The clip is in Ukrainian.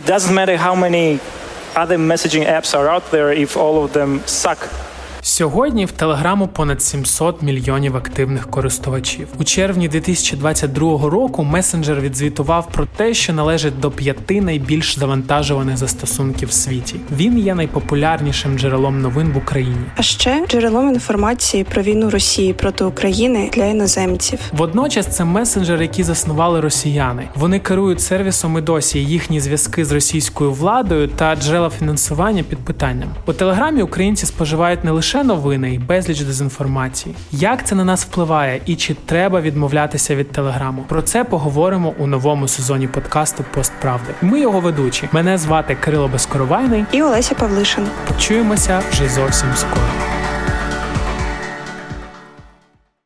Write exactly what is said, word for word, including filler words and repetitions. It doesn't matter how many other messaging apps are out there if all of them suck. Сьогодні в Телеграму понад сімсот мільйонів активних користувачів. У червні дві тисячі двадцять другого року месенджер відзвітував про те, що належить до п'яти найбільш завантажуваних застосунків в світі. Він є найпопулярнішим джерелом новин в Україні. А ще джерелом інформації про війну Росії проти України для іноземців. Водночас це месенджер, який заснували росіяни. Вони керують сервісом і досі, їхні зв'язки з російською владою та джерела фінансування під питанням. У Телеграмі українці споживають не лише новини і безліч дезінформації. Як це на нас впливає і чи треба відмовлятися від Телеграму? Про це поговоримо у новому сезоні подкасту «Постправди». Ми його ведучі. Мене звати Кирило Безкоровайний і Олеся Павлишин. Почуємося вже зовсім скоро.